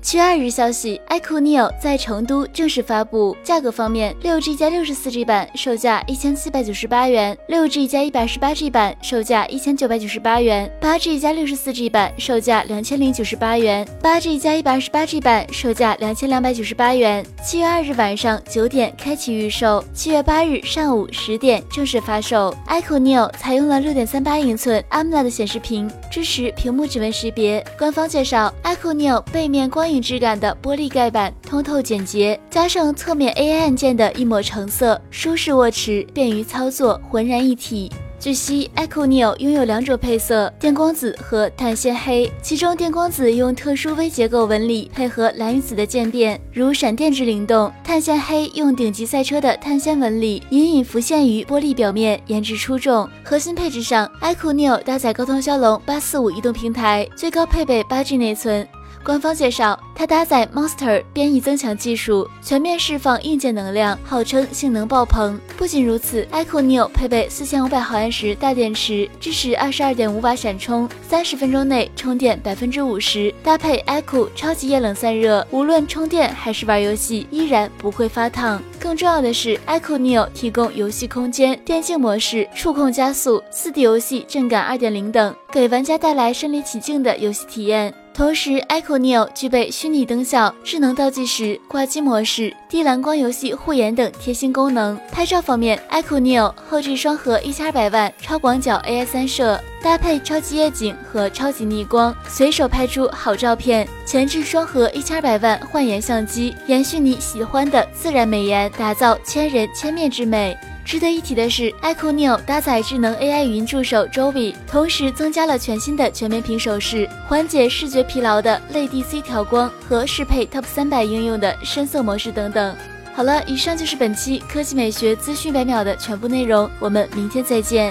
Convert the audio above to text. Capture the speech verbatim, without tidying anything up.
七月二日消息 iQOO Neo 在成都正式发布。价格方面 六 G 加 六十四 G 版售价一千七百九十八元， 六 G 加 一百二十八 G 版售价一千九百九十八元， 八 G 加 六十四 G 版售价两千零九十八元， 八 G 加 一百二十八 G 版售价两千两百九十八元。七月二日晚上九点开启预售，七月八日上午十点正式发售。 iQOO Neo 采用了 六点三八英寸 AMOLED 显示屏，支持屏幕指纹识别。官方介绍， iQOO Neo 背面光影质感的玻璃盖板通透简洁，加上侧面 A I 按键的一抹橙色，舒适握持，便于操作，浑然一体。据悉 iQOO Neo 拥有两种配色，电光紫和碳纤黑，其中电光紫用特殊微结构纹理配合蓝与紫的渐变，如闪电之灵动；碳纤黑用顶级赛车的碳纤纹理隐隐浮现于玻璃表面，颜值出众。核心配置上 iQOO Neo 搭载高通骁龙八四五移动平台，最高配备 八 G 内存。官方介绍，它搭载 Monster 编译增强技术，全面释放硬件能量，号称性能爆棚。不仅如此 iQOO Neo 配备四千五百毫安时大电池，支持 二十二点五瓦闪充，三十分钟内充电 百分之五十， 搭配 iQOO 超级液冷散热，无论充电还是玩游戏依然不会发烫。更重要的是 iQOO Neo 提供游戏空间、电竞模式、触控加速、四 D 游戏震感 二点零 等，给玩家带来身临其境的游戏体验。同时 iQOO Neo 具备虚拟灯效、智能倒计时、挂机模式、低蓝光游戏护眼等贴心功能。拍照方面 iQOO Neo 后置双核一千二百万超广角 A I 三摄，搭配超级夜景和超级逆光，随手拍出好照片。前置双核一千二百万幻眼相机，延续你喜欢的自然美颜，打造千人千面之美。值得一提的是 iQOO Neo 搭载智能 A I 语音助手 Joby， 同时增加了全新的全面屏手势，缓解视觉疲劳的类 D C 调光和适配 Top 三百 应用的深色模式等等。好了，以上就是本期科技美学资讯一百秒的全部内容，我们明天再见。